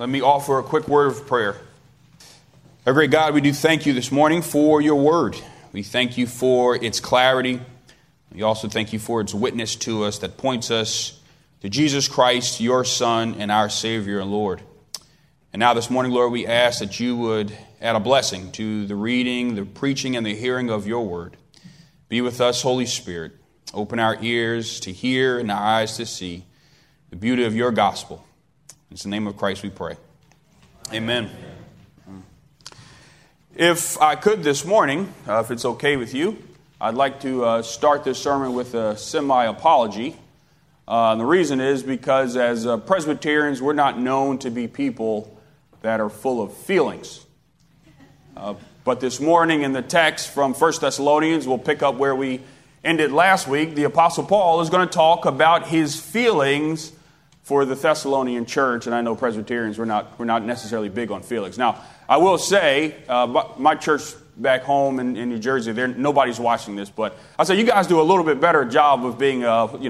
Let me offer a quick word of prayer. Our great God, we do thank you this morning for your word. We thank you for its clarity. We also thank you for its witness to us that points us to Jesus Christ, your Son and our Savior and Lord. And now this morning, Lord, we ask that you would add a blessing to the reading, the preaching, and the hearing of your word. Be with us, Holy Spirit. Open our ears to hear and our eyes to see the beauty of your gospel. In the name of Christ we pray. Amen. If I could this morning, if it's okay with you, I'd like to start this sermon with a semi-apology. The reason is because as Presbyterians, we're not known to be people that are full of feelings. But this morning in the text from 1 Thessalonians, we'll pick up where we ended last week. The Apostle Paul is going to talk about his feelings for the Thessalonian church, and I know Presbyterians, we're not necessarily big on feelings. Now, I will say, my church back home in New Jersey, nobody's watching this, but I say you guys do a little bit better job of being,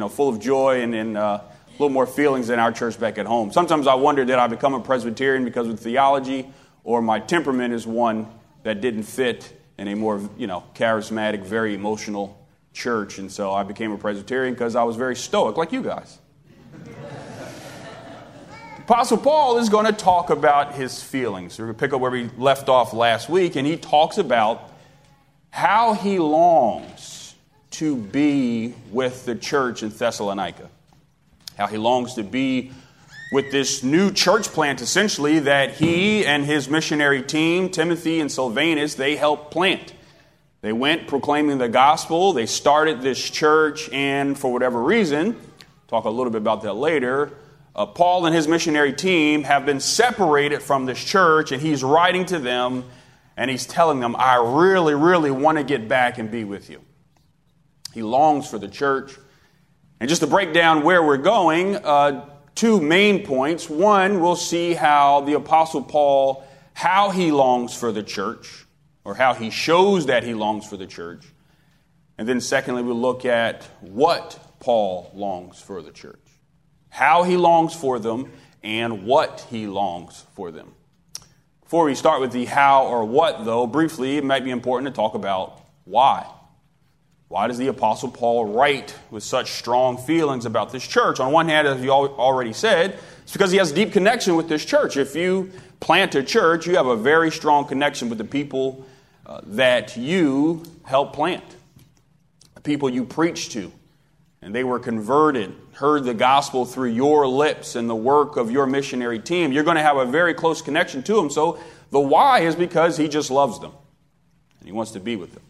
full of joy and a little more feelings than our church back at home. Sometimes I wonder did I become a Presbyterian because of theology, or my temperament is one that didn't fit in a more, charismatic, very emotional church, and so I became a Presbyterian because I was very stoic, like you guys. Apostle Paul is going to talk about his feelings. We're going to pick up where we left off last week, and he talks about how he longs to be with the church in Thessalonica, how he longs to be with this new church plant, essentially, that he and his missionary team, Timothy and Sylvanus, they helped plant. They went proclaiming the gospel. They started this church, and for whatever reason, talk a little bit about that later, Paul and his missionary team have been separated from this church, and he's writing to them, and he's telling them, I really, really want to get back and be with you. He longs for the church. And just to break down where we're going, two main points. One, we'll see how the Apostle Paul, how he longs for the church, or how he shows that he longs for the church. And then secondly, we'll look at what Paul longs for the church. How he longs for them, and what he longs for them. Before we start with the how or what, though, briefly, it might be important to talk about why. Why does the Apostle Paul write with such strong feelings about this church? On one hand, as you already said, it's because he has a deep connection with this church. If you plant a church, you have a very strong connection with the people that you help plant, the people you preach to. And they were converted, heard the gospel through your lips and the work of your missionary team. You're going to have a very close connection to them. So the why is because he just loves them and he wants to be with them.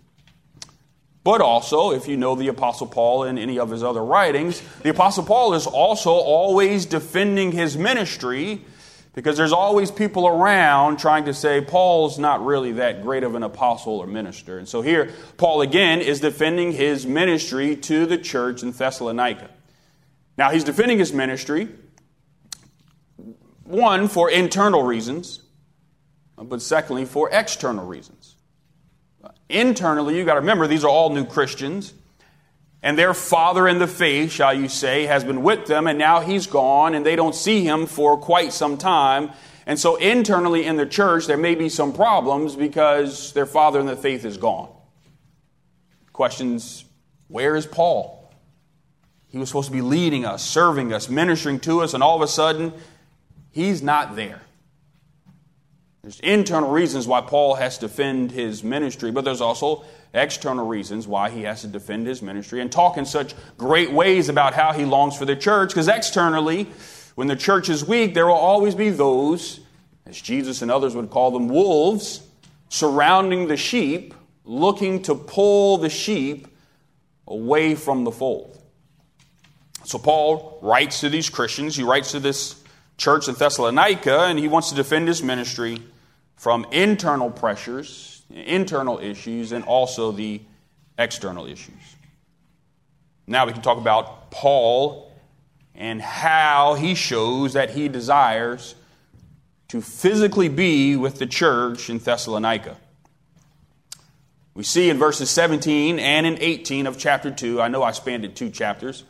But also, if you know the Apostle Paul in any of his other writings, the Apostle Paul is also always defending his ministry because there's always people around trying to say, Paul's not really that great of an apostle or minister. And so here, Paul again is defending his ministry to the church in Thessalonica. Now, he's defending his ministry, one, for internal reasons, but secondly, for external reasons. Internally, you've got to remember, these are all new Christians, and their father in the faith, shall you say, has been with them, and now he's gone, and they don't see him for quite some time. And so internally in the church, there may be some problems because their father in the faith is gone. Questions, where is Paul? He was supposed to be leading us, serving us, ministering to us, and all of a sudden, he's not there. There's internal reasons why Paul has to defend his ministry, but there's also external reasons why he has to defend his ministry and talk in such great ways about how he longs for the church, because externally, when the church is weak, there will always be those, as Jesus and others would call them, wolves, surrounding the sheep, looking to pull the sheep away from the fold. So Paul writes to these Christians, he writes to this church in Thessalonica, and he wants to defend his ministry from internal pressures, internal issues, and also the external issues. Now we can talk about Paul and how he shows that he desires to physically be with the church in Thessalonica. We see in verses 17 and in 18 of chapter 2, I know I spanned it 2 chapters,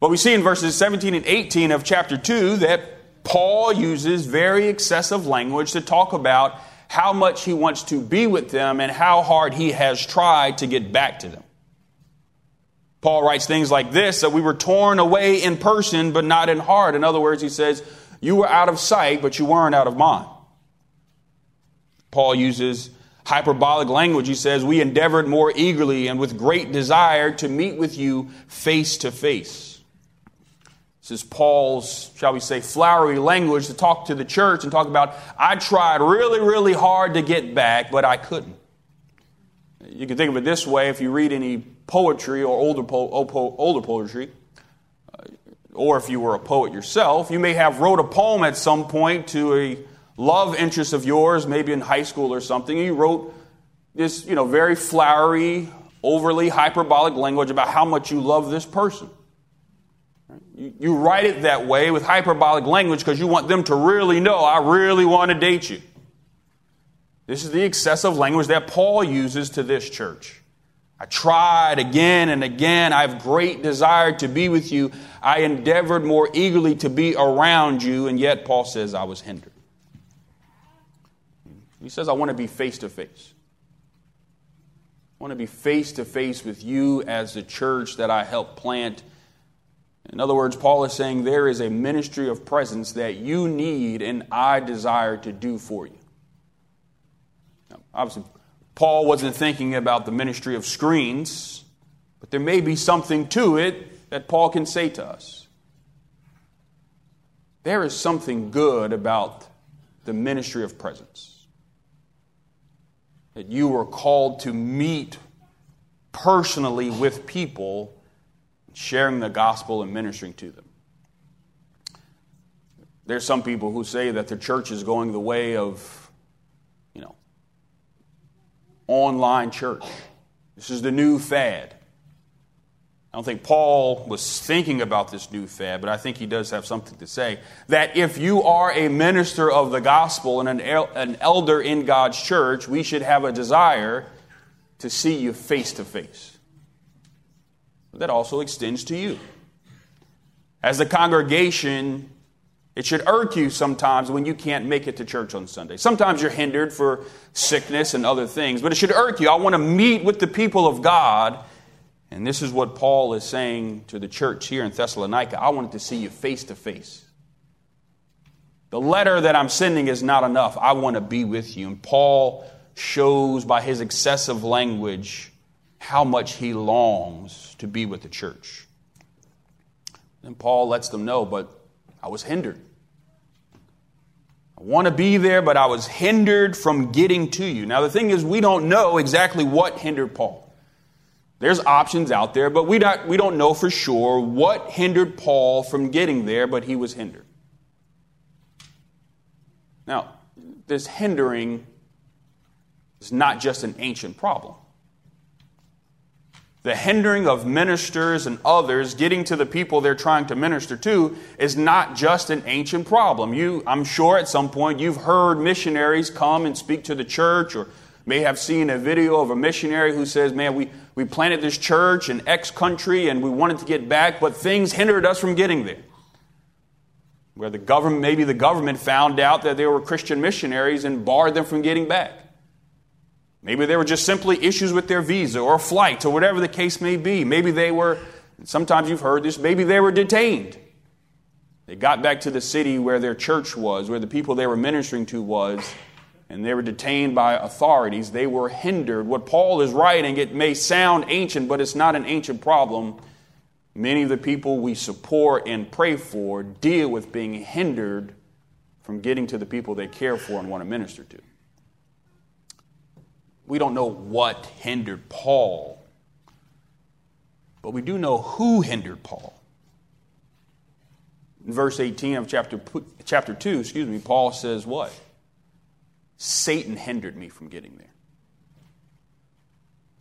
but we see in verses 17 and 18 of chapter 2 that Paul uses very excessive language to talk about how much he wants to be with them and how hard he has tried to get back to them. Paul writes things like this, that we were torn away in person, but not in heart. In other words, he says, you were out of sight, but you weren't out of mind. Paul uses hyperbolic language. He says, we endeavored more eagerly and with great desire to meet with you face to face. This is Paul's, shall we say, flowery language to talk to the church and talk about, I tried really, really hard to get back, but I couldn't. You can think of it this way. If you read any poetry or older poetry, or if you were a poet yourself, you may have wrote a poem at some point to a love interest of yours, maybe in high school or something. You wrote this, very flowery, overly hyperbolic language about how much you love this person. You write it that way with hyperbolic language because you want them to really know, I really want to date you. This is the excessive language that Paul uses to this church. I tried again and again. I have great desire to be with you. I endeavored more eagerly to be around you. And yet Paul says I was hindered. He says, I want to be face to face. I want to be face to face with you as the church that I helped plant. In other words, Paul is saying there is a ministry of presence that you need and I desire to do for you. Now, obviously, Paul wasn't thinking about the ministry of screens, but there may be something to it that Paul can say to us. There is something good about the ministry of presence, that you were called to meet personally with people, sharing the gospel and ministering to them. There's some people who say that the church is going the way of, online church. This is the new fad. I don't think Paul was thinking about this new fad, but I think he does have something to say. That if you are a minister of the gospel and an elder in God's church, we should have a desire to see you face to face. That also extends to you. As a congregation, it should irk you sometimes when you can't make it to church on Sunday. Sometimes you're hindered for sickness and other things, but it should irk you. I want to meet with the people of God. And this is what Paul is saying to the church here in Thessalonica. I wanted to see you face to face. The letter that I'm sending is not enough. I want to be with you. And Paul shows by his excessive language how much he longs to be with the church. And Paul lets them know, but I was hindered. I want to be there, but I was hindered from getting to you. Now, the thing is, we don't know exactly what hindered Paul. There's options out there, but we don't know for sure what hindered Paul from getting there, but he was hindered. Now, this hindering is not just an ancient problem. The hindering of ministers and others getting to the people they're trying to minister to is not just an ancient problem. I'm sure at some point you've heard missionaries come and speak to the church, or may have seen a video of a missionary who says, man, we planted this church in X country and we wanted to get back, but things hindered us from getting there. Where the government found out that there were Christian missionaries and barred them from getting back. Maybe there were just simply issues with their visa or flights or whatever the case may be. Maybe they were, sometimes you've heard this, maybe they were detained. They got back to the city where their church was, where the people they were ministering to was, and they were detained by authorities. They were hindered. What Paul is writing, it may sound ancient, but it's not an ancient problem. Many of the people we support and pray for deal with being hindered from getting to the people they care for and want to minister to. We don't know what hindered Paul, but we do know who hindered Paul. In verse 18 of chapter 2, Paul says what? Satan hindered me from getting there.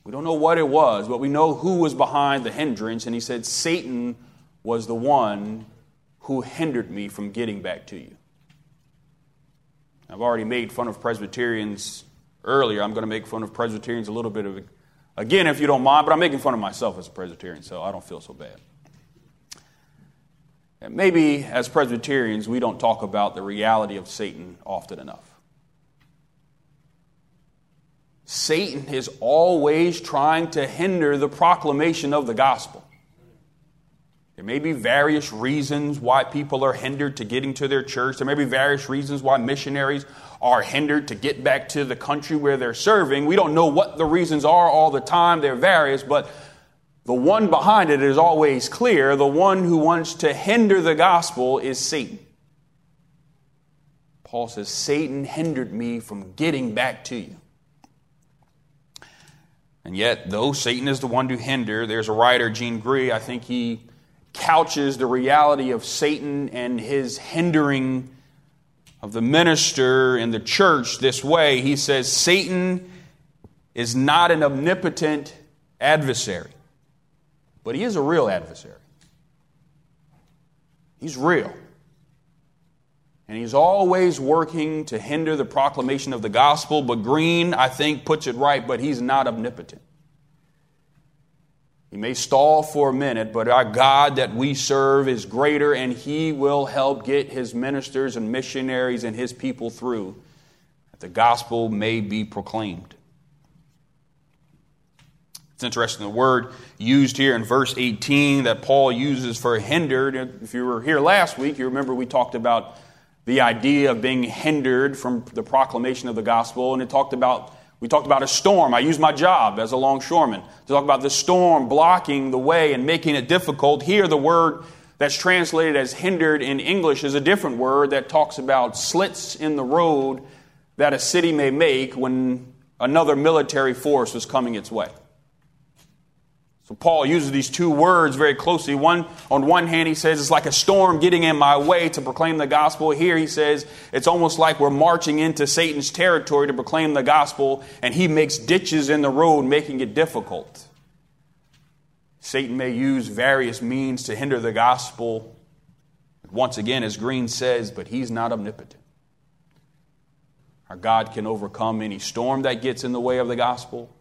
We don't know what it was, but we know who was behind the hindrance, and he said Satan was the one who hindered me from getting back to you. I've already made fun of Presbyterians earlier. I'm going to make fun of Presbyterians a little bit of it again, if you don't mind, but I'm making fun of myself as a Presbyterian, so I don't feel so bad. Maybe as Presbyterians, we don't talk about the reality of Satan often enough. Satan is always trying to hinder the proclamation of the gospel. There may be various reasons why people are hindered to getting to their church. There may be various reasons why missionaries are hindered to get back to the country where they're serving. We don't know what the reasons are all the time. They're various, but the one behind it is always clear. The one who wants to hinder the gospel is Satan. Paul says, Satan hindered me from getting back to you. And yet, though Satan is the one to hinder, there's a writer, Gene Grier, I think he couches the reality of Satan and his hindering of the minister and the church this way. He says, Satan is not an omnipotent adversary, but he is a real adversary. He's real. And he's always working to hinder the proclamation of the gospel. But Green, I think, puts it right, but he's not omnipotent. He may stall for a minute, but our God that we serve is greater, and he will help get his ministers and missionaries and his people through, that the gospel may be proclaimed. It's interesting, the word used here in verse 18 that Paul uses for hindered. If you were here last week, you remember we talked about the idea of being hindered from the proclamation of the gospel. And we talked about a storm. I use my job as a longshoreman to talk about the storm blocking the way and making it difficult. Here, the word that's translated as hindered in English is a different word that talks about slits in the road that a city may make when another military force is coming its way. So Paul uses these two words very closely. On one hand, he says, it's like a storm getting in my way to proclaim the gospel. Here he says, it's almost like we're marching into Satan's territory to proclaim the gospel, and he makes ditches in the road, making it difficult. Satan may use various means to hinder the gospel. Once again, as Green says, but he's not omnipotent. Our God can overcome any storm that gets in the way of the gospel.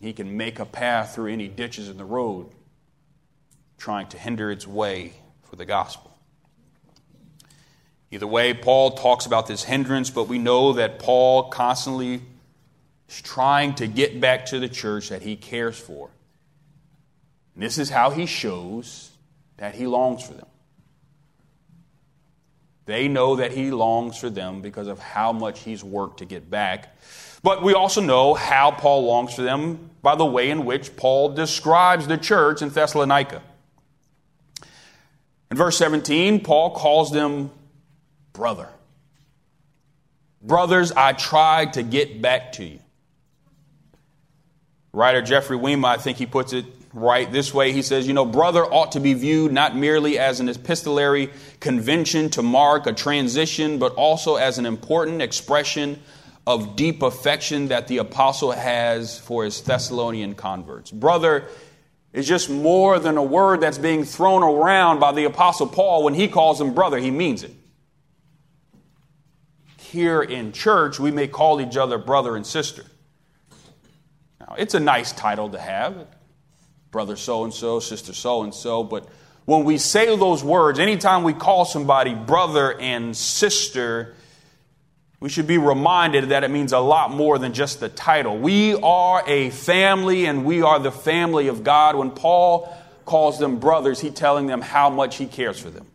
He can make a path through any ditches in the road, trying to hinder its way for the gospel. Either way, Paul talks about this hindrance, but we know that Paul constantly is trying to get back to the church that he cares for. And this is how he shows that he longs for them. They know that he longs for them because of how much he's worked to get back. But we also know how Paul longs for them by the way in which Paul describes the church in Thessalonica. In verse 17, Paul calls them brother. Brothers, I tried to get back to you. Writer Jeffrey Weima, I think he puts it right this way. He says, brother ought to be viewed not merely as an epistolary convention to mark a transition, but also as an important expression of deep affection that the apostle has for his Thessalonian converts. Brother is just more than a word that's being thrown around by the apostle Paul. When he calls him brother, he means it. Here in church, we may call each other brother and sister. Now, it's a nice title to have. Brother so-and-so, sister so-and-so. But when we say those words, anytime we call somebody brother and sister, we should be reminded that it means a lot more than just the title. We are a family, and we are the family of God. When Paul calls them brothers, he's telling them how much he cares for them.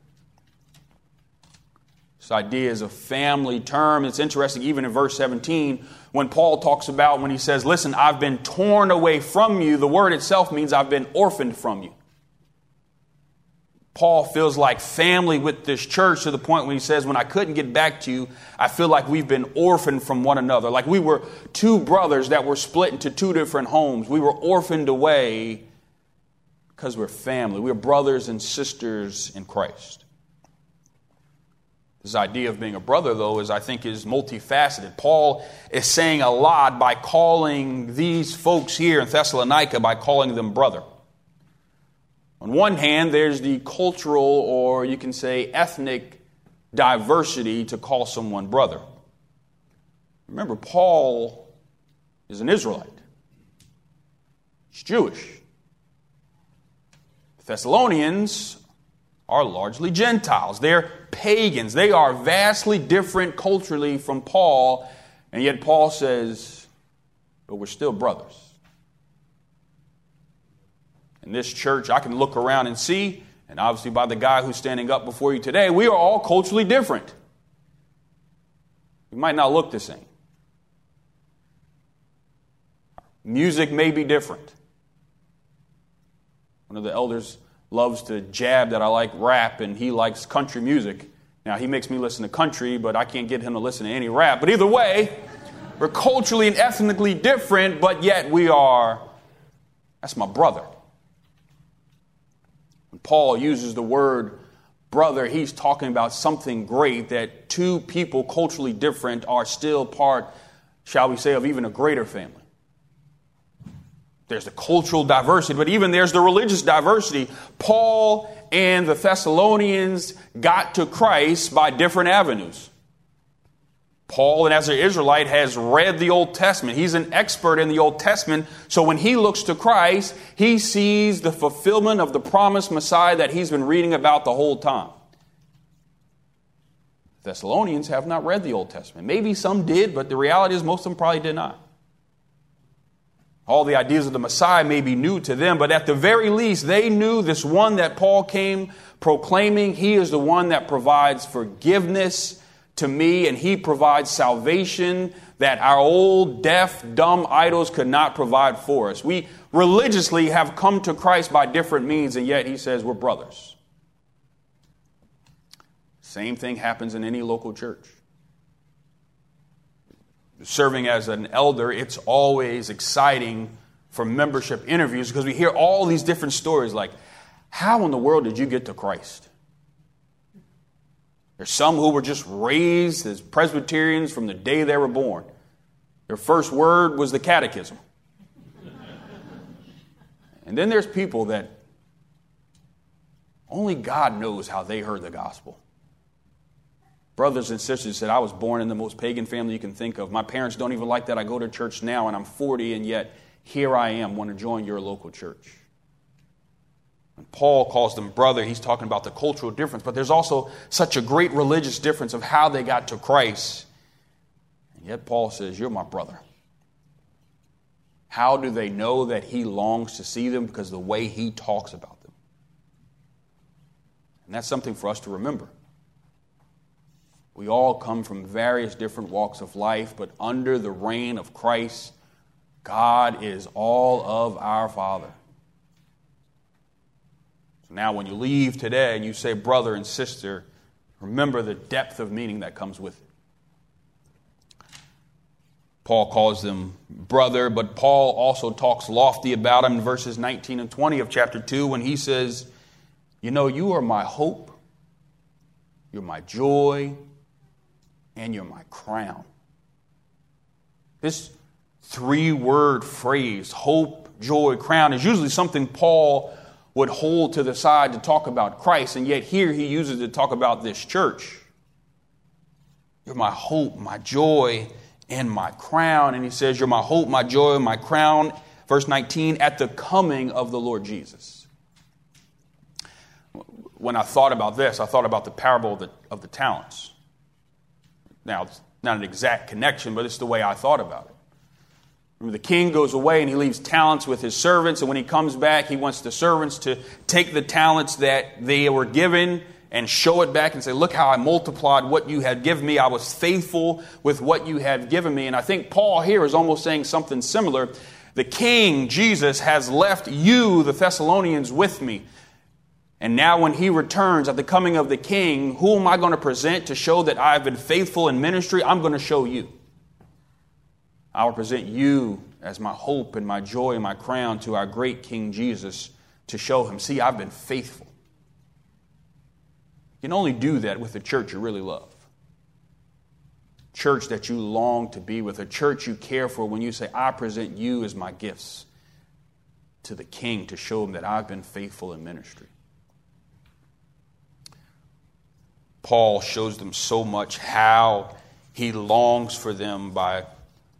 This idea is a family term. It's interesting, even in verse 17, when Paul talks about when he says, listen, I've been torn away from you. The word itself means I've been orphaned from you. Paul feels like family with this church to the point when he says, when I couldn't get back to you, I feel like we've been orphaned from one another. Like we were two brothers that were split into two different homes. We were orphaned away because we're family. We're brothers and sisters in Christ. This idea of being a brother, though, is I think is multifaceted. Paul is saying a lot by calling these folks here in Thessalonica, by calling them brother. On one hand, there's the cultural or you can say ethnic diversity to call someone brother. Remember, Paul is an Israelite. He's Jewish. The Thessalonians are largely Gentiles. They're pagans. They are vastly different culturally from Paul. And yet Paul says, but we're still brothers. In this church, I can look around and see, and obviously by the guy who's standing up before you today, we are all culturally different. We might not look the same. Music may be different. One of the elders loves to jab that I like rap and he likes country music. Now, he makes me listen to country, but I can't get him to listen to any rap. But either way, we're culturally and ethnically different, but yet we are, that's my brother. When Paul uses the word brother, he's talking about something great, that two people culturally different are still part, shall we say, of even a greater family. There's the cultural diversity, but even there's the religious diversity. Paul and the Thessalonians got to Christ by different avenues. Paul, and as an Israelite, has read the Old Testament. He's an expert in the Old Testament. So when he looks to Christ, he sees the fulfillment of the promised Messiah that he's been reading about the whole time. Thessalonians have not read the Old Testament. Maybe some did, but the reality is most of them probably did not. All the ideas of the Messiah may be new to them, but at the very least, they knew this one that Paul came proclaiming. He is the one that provides forgiveness to me, and he provides salvation that our old, deaf, dumb idols could not provide for us. We religiously have come to Christ by different means, and yet he says we're brothers. Same thing happens in any local church. Serving as an elder, it's always exciting for membership interviews because we hear all these different stories like, how in the world did you get to Christ? There's some who were just raised as Presbyterians from the day they were born. Their first word was the catechism. And then there's people that only God knows how they heard the gospel. Brothers and sisters said, I was born in the most pagan family you can think of. My parents don't even like that I go to church now, and I'm 40, and yet here I am, want to join your local church. When Paul calls them brother, he's talking about the cultural difference, but there's also such a great religious difference of how they got to Christ. And yet Paul says, you're my brother. How do they know that he longs to see them? Because the way he talks about them. And that's something for us to remember. We all come from various different walks of life, but under the reign of Christ, God is all of our Father. So now when you leave today and you say brother and sister, remember the depth of meaning that comes with it. Paul calls them brother, but Paul also talks lofty about him in verses 19 and 20 of chapter 2 when he says, you know, you are my hope, you're my joy, and you're my crown. This three-word phrase, hope, joy, crown, is usually something Paul would hold to the side to talk about Christ, and yet here he uses it to talk about this church. You're my hope, my joy, and my crown. And he says, you're my hope, my joy, my crown, verse 19, at the coming of the Lord Jesus. When I thought about this, I thought about the parable of the talents. Now, it's not an exact connection, but it's the way I thought about it. Remember, the king goes away and he leaves talents with his servants. And when he comes back, he wants the servants to take the talents that they were given and show it back and say, look how I multiplied what you had given me. I was faithful with what you had given me. And I think Paul here is almost saying something similar. The king, Jesus, has left you, the Thessalonians, with me. And now when he returns at the coming of the king, who am I going to present to show that I've been faithful in ministry? I'm going to show you. I will present you as my hope and my joy and my crown to our great King Jesus to show him, see, I've been faithful. You can only do that with a church you really love. Church that you long to be with, a church you care for when you say, I present you as my gifts to the king to show him that I've been faithful in ministry. Paul shows them so much how he longs for them by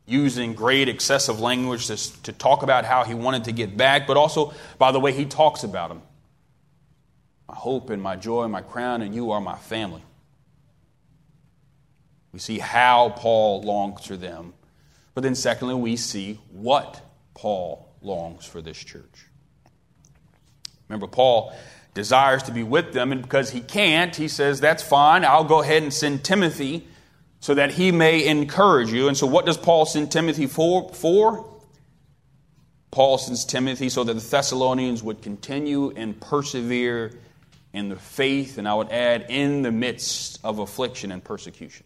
using great excessive language to talk about how he wanted to get back, but also by the way he talks about them. my hope and my joy and my crown, and you are my family. We see how Paul longs for them. But then secondly, we see what Paul longs for this church. Remember, Paul desires to be with them, and because he can't, he says, that's fine, I'll go ahead and send Timothy so that he may encourage you. And so what does Paul send Timothy for? Paul sends Timothy so that the Thessalonians would continue and persevere in the faith, and I would add, in the midst of affliction and persecution.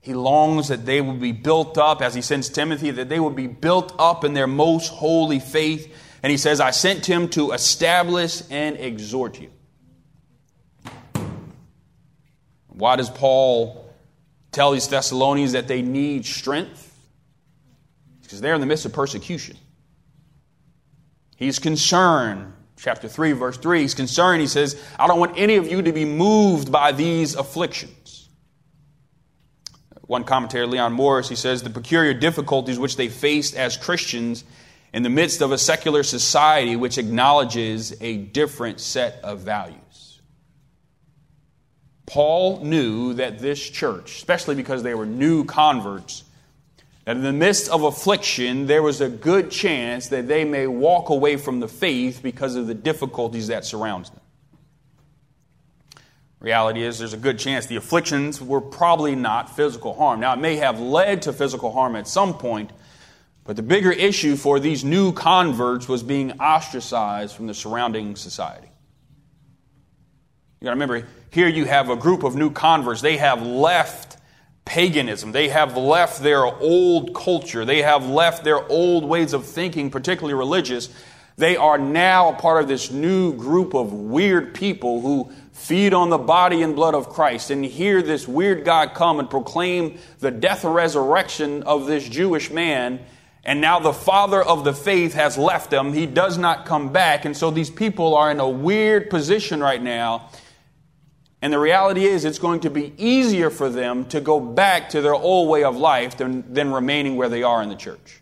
He longs that they would be built up, as he sends Timothy, that they would be built up in their most holy faith. And he says, I sent him to establish and exhort you. Why does Paul tell these Thessalonians that they need strength? Because they're in the midst of persecution. He's concerned. Chapter 3, verse 3, he's concerned. He says, I don't want any of you to be moved by these afflictions. One commentator, Leon Morris, he says, the peculiar difficulties which they faced as Christians in the midst of a secular society which acknowledges a different set of values. Paul knew that this church, especially because they were new converts, that in the midst of affliction, there was a good chance that they may walk away from the faith because of the difficulties that surrounds them. Reality is, there's a good chance the afflictions were probably not physical harm. Now, it may have led to physical harm at some point, but the bigger issue for these new converts was being ostracized from the surrounding society. You got to remember, here you have a group of new converts. They have left paganism. They have left their old culture. They have left their old ways of thinking, particularly religious. They are now a part of this new group of weird people who feed on the body and blood of Christ and hear this weird guy come and proclaim the death and resurrection of this Jewish man. And now the father of the faith has left them. He does not come back. And so these people are in a weird position right now. And the reality is, it's going to be easier for them to go back to their old way of life than remaining where they are in the church.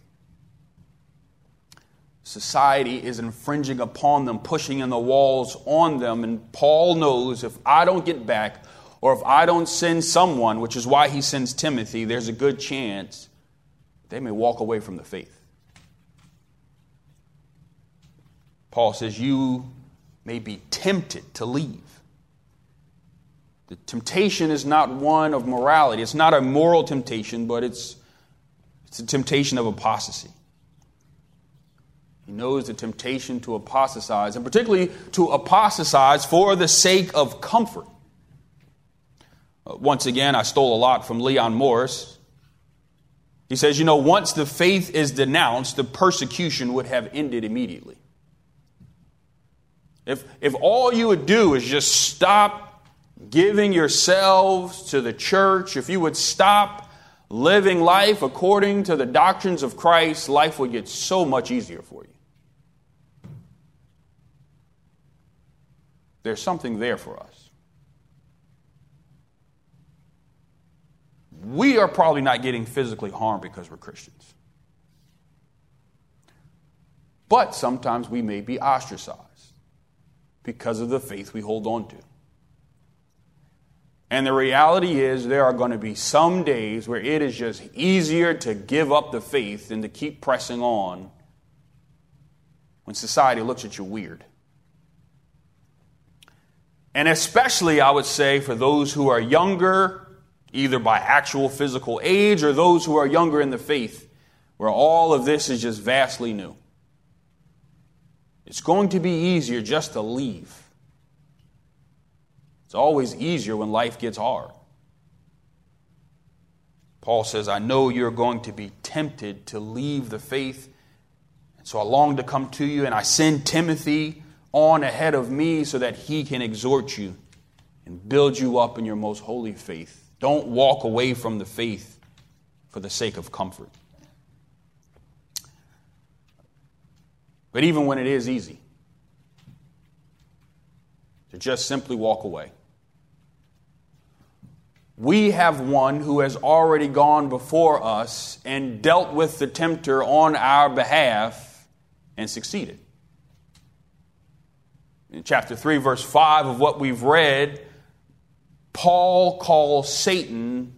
Society is infringing upon them, pushing in the walls on them. And Paul knows, if I don't get back, or if I don't send someone, which is why he sends Timothy, there's a good chance they may walk away from the faith. Paul says, you may be tempted to leave. The temptation is not one of morality. It's not a moral temptation, but it's a temptation of apostasy. He knows the temptation to apostatize, and particularly to apostatize for the sake of comfort. Once again, I stole a lot from Leon Morris. He says, once the faith is denounced, the persecution would have ended immediately. If all you would do is just stop giving yourselves to the church, if you would stop living life according to the doctrines of Christ, life would get so much easier for you. There's something there for us. We are probably not getting physically harmed because we're Christians. But sometimes we may be ostracized because of the faith we hold on to. And the reality is, there are going to be some days where it is just easier to give up the faith than to keep pressing on when society looks at you weird. And especially, I would say, for those who are younger, either by actual physical age or those who are younger in the faith, where all of this is just vastly new. It's going to be easier just to leave. It's always easier when life gets hard. Paul says, I know you're going to be tempted to leave the faith, and so I long to come to you, and I send Timothy on ahead of me so that he can exhort you and build you up in your most holy faith. Don't walk away from the faith for the sake of comfort. But even when it is easy to just simply walk away, we have one who has already gone before us and dealt with the tempter on our behalf and succeeded. In chapter 3, verse 5 of what we've read, Paul calls Satan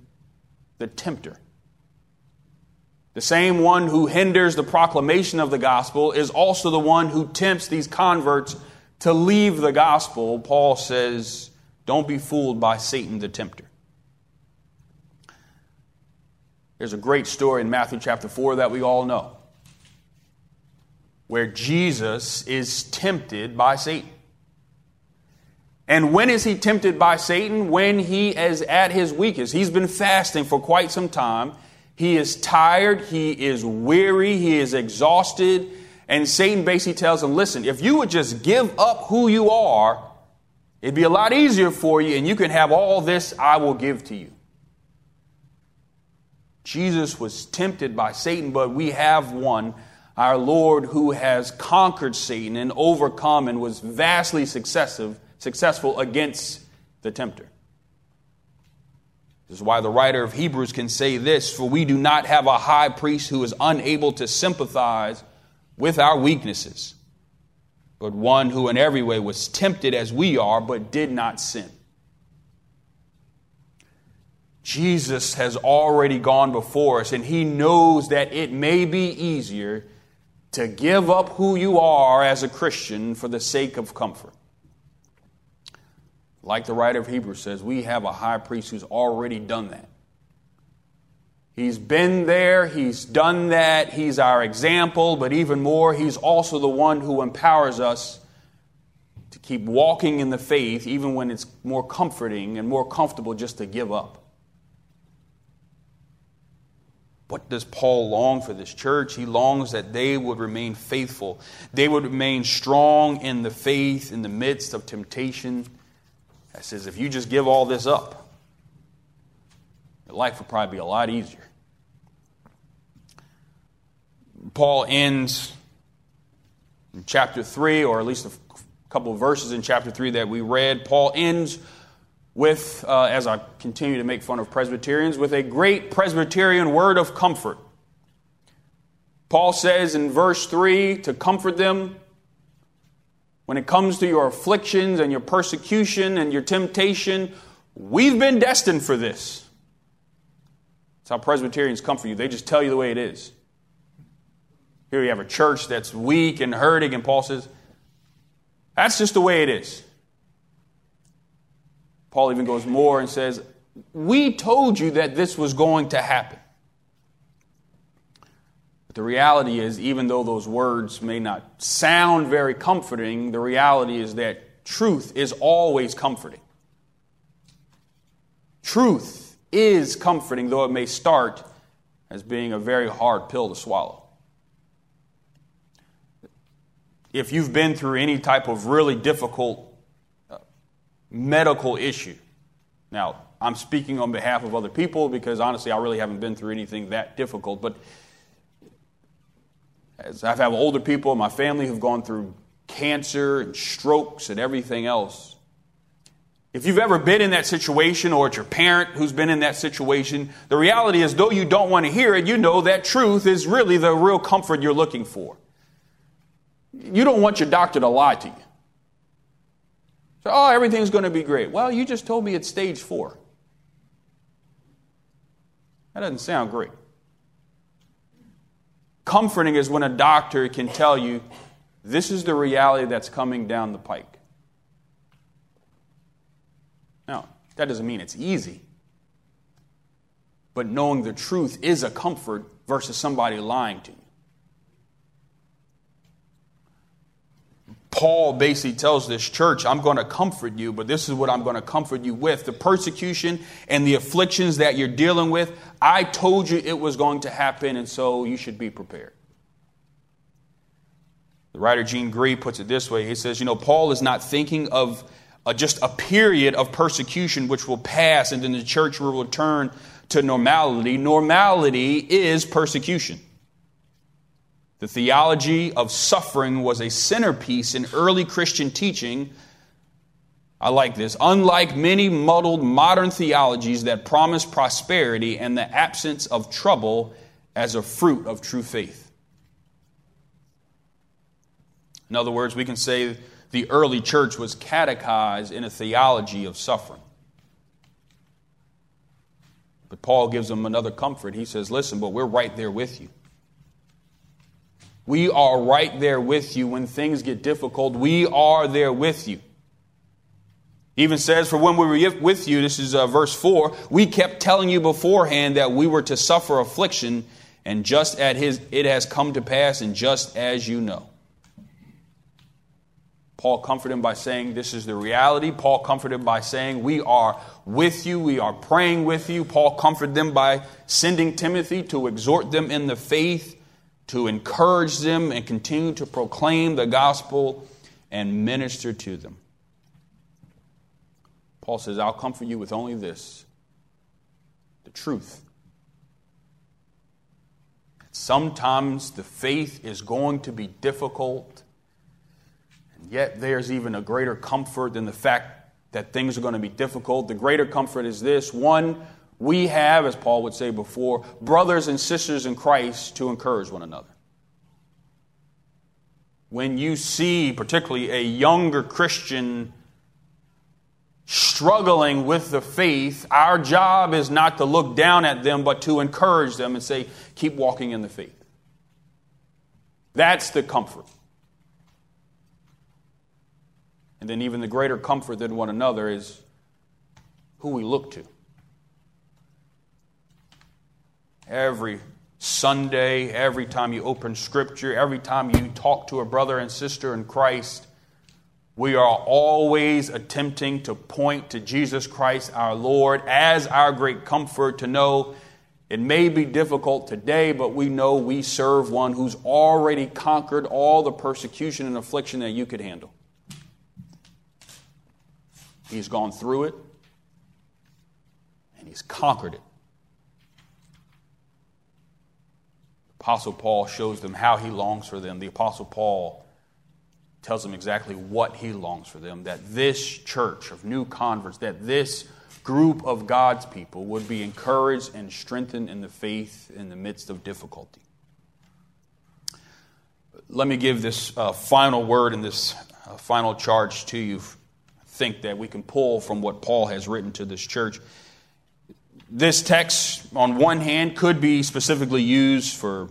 the tempter. The same one who hinders the proclamation of the gospel is also the one who tempts these converts to leave the gospel. Paul says, don't be fooled by Satan the tempter. There's a great story in Matthew chapter 4 that we all know, where Jesus is tempted by Satan. And when is he tempted by Satan? When he is at his weakest. He's been fasting for quite some time. He is tired. He is weary. He is exhausted. And Satan basically tells him, listen, if you would just give up who you are, it'd be a lot easier for you, and you can have all this I will give to you. Jesus was tempted by Satan, but we have one, our Lord, who has conquered Satan and overcome and was vastly successful against the tempter. This is why the writer of Hebrews can say this, for we do not have a high priest who is unable to sympathize with our weaknesses, but one who in every way was tempted as we are, but did not sin. Jesus has already gone before us, and he knows that it may be easier to give up who you are as a Christian for the sake of comfort. Like the writer of Hebrews says, we have a high priest who's already done that. He's been there, he's done that, he's our example, but even more, he's also the one who empowers us to keep walking in the faith, even when it's more comforting and more comfortable just to give up. What does Paul long for this church? He longs that they would remain faithful. They would remain strong in the faith in the midst of temptation. He says, if you just give all this up, your life would probably be a lot easier. Paul ends in chapter 3, or at least a couple of verses in chapter 3 that we read. Paul ends with, as I continue to make fun of Presbyterians, with a great Presbyterian word of comfort. Paul says in verse 3 to comfort them, when it comes to your afflictions and your persecution and your temptation, we've been destined for this. That's how Presbyterians comfort you. They just tell you the way it is. Here you have a church that's weak and hurting, and Paul says, that's just the way it is. Paul even goes more and says, we told you that this was going to happen. The reality is, even though those words may not sound very comforting, the reality is that truth is always comforting. Truth is comforting, though it may start as being a very hard pill to swallow. If you've been through any type of really difficult medical issue, now, I'm speaking on behalf of other people because, honestly, I really haven't been through anything that difficult, but as I've had older people in my family who've gone through cancer and strokes and everything else. If you've ever been in that situation, or it's your parent who's been in that situation, the reality is, though you don't want to hear it, you know that truth is really the real comfort you're looking for. You don't want your doctor to lie to you. So, oh, everything's going to be great. Well, you just told me it's stage 4. That doesn't sound great. Comforting is when a doctor can tell you, this is the reality that's coming down the pike. Now, that doesn't mean it's easy. But knowing the truth is a comfort versus somebody lying to you. Paul basically tells this church, I'm going to comfort you, but this is what I'm going to comfort you with. The persecution and the afflictions that you're dealing with, I told you it was going to happen, and so you should be prepared. The writer Gene Grier puts it this way. He says, Paul is not thinking of just a period of persecution which will pass and then the church will return to normality. Normality is persecution. The theology of suffering was a centerpiece in early Christian teaching. I like this. Unlike many muddled modern theologies that promise prosperity and the absence of trouble as a fruit of true faith. In other words, we can say the early church was catechized in a theology of suffering. But Paul gives them another comfort. He says, listen, but we're right there with you. We are right there with you when things get difficult. We are there with you. He even says, for when we were with you, this is verse 4, we kept telling you beforehand that we were to suffer affliction, and just at his it has come to pass, and just as you know. Paul comforted him by saying this is the reality. Paul comforted him by saying we are with you, we are praying with you. Paul comforted them by sending Timothy to exhort them in the faith, to encourage them and continue to proclaim the gospel and minister to them. Paul says, I'll comfort you with only this, the truth. Sometimes the faith is going to be difficult, and yet there's even a greater comfort than the fact that things are going to be difficult. The greater comfort is this, one, we have, as Paul would say before, brothers and sisters in Christ to encourage one another. When you see particularly a younger Christian struggling with the faith, our job is not to look down at them, but to encourage them and say, keep walking in the faith. That's the comfort. And then even the greater comfort than one another is who we look to. Every Sunday, every time you open Scripture, every time you talk to a brother and sister in Christ, we are always attempting to point to Jesus Christ our Lord as our great comfort, to know it may be difficult today, but we know we serve one who's already conquered all the persecution and affliction that you could handle. He's gone through it, and he's conquered it. Apostle Paul shows them how he longs for them. The Apostle Paul tells them exactly what he longs for them, that this church of new converts, that this group of God's people would be encouraged and strengthened in the faith in the midst of difficulty. Let me give this final word and this final charge to you. I think that we can pull from what Paul has written to this church. This text, on one hand, could be specifically used for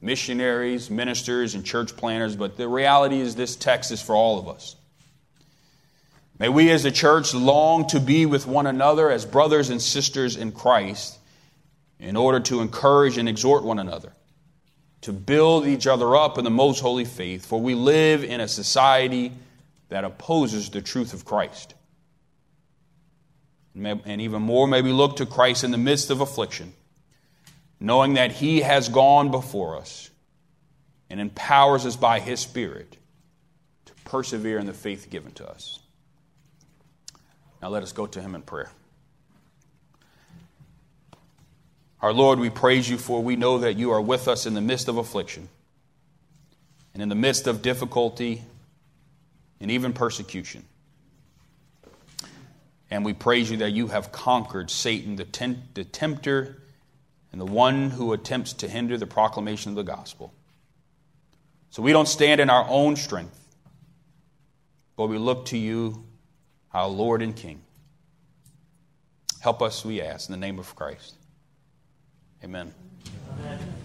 missionaries, ministers, and church planners, but the reality is this text is for all of us. May we as a church long to be with one another as brothers and sisters in Christ in order to encourage and exhort one another, to build each other up in the most holy faith, for we live in a society that opposes the truth of Christ. And even more, may we look to Christ in the midst of affliction, knowing that he has gone before us and empowers us by his Spirit to persevere in the faith given to us. Now let us go to him in prayer. Our Lord, we praise you, for we know that you are with us in the midst of affliction and in the midst of difficulty and even persecution. And we praise you that you have conquered Satan, the tempter, and the one who attempts to hinder the proclamation of the gospel. So we don't stand in our own strength, but we look to you, our Lord and King. Help us, we ask, in the name of Christ. Amen. Amen.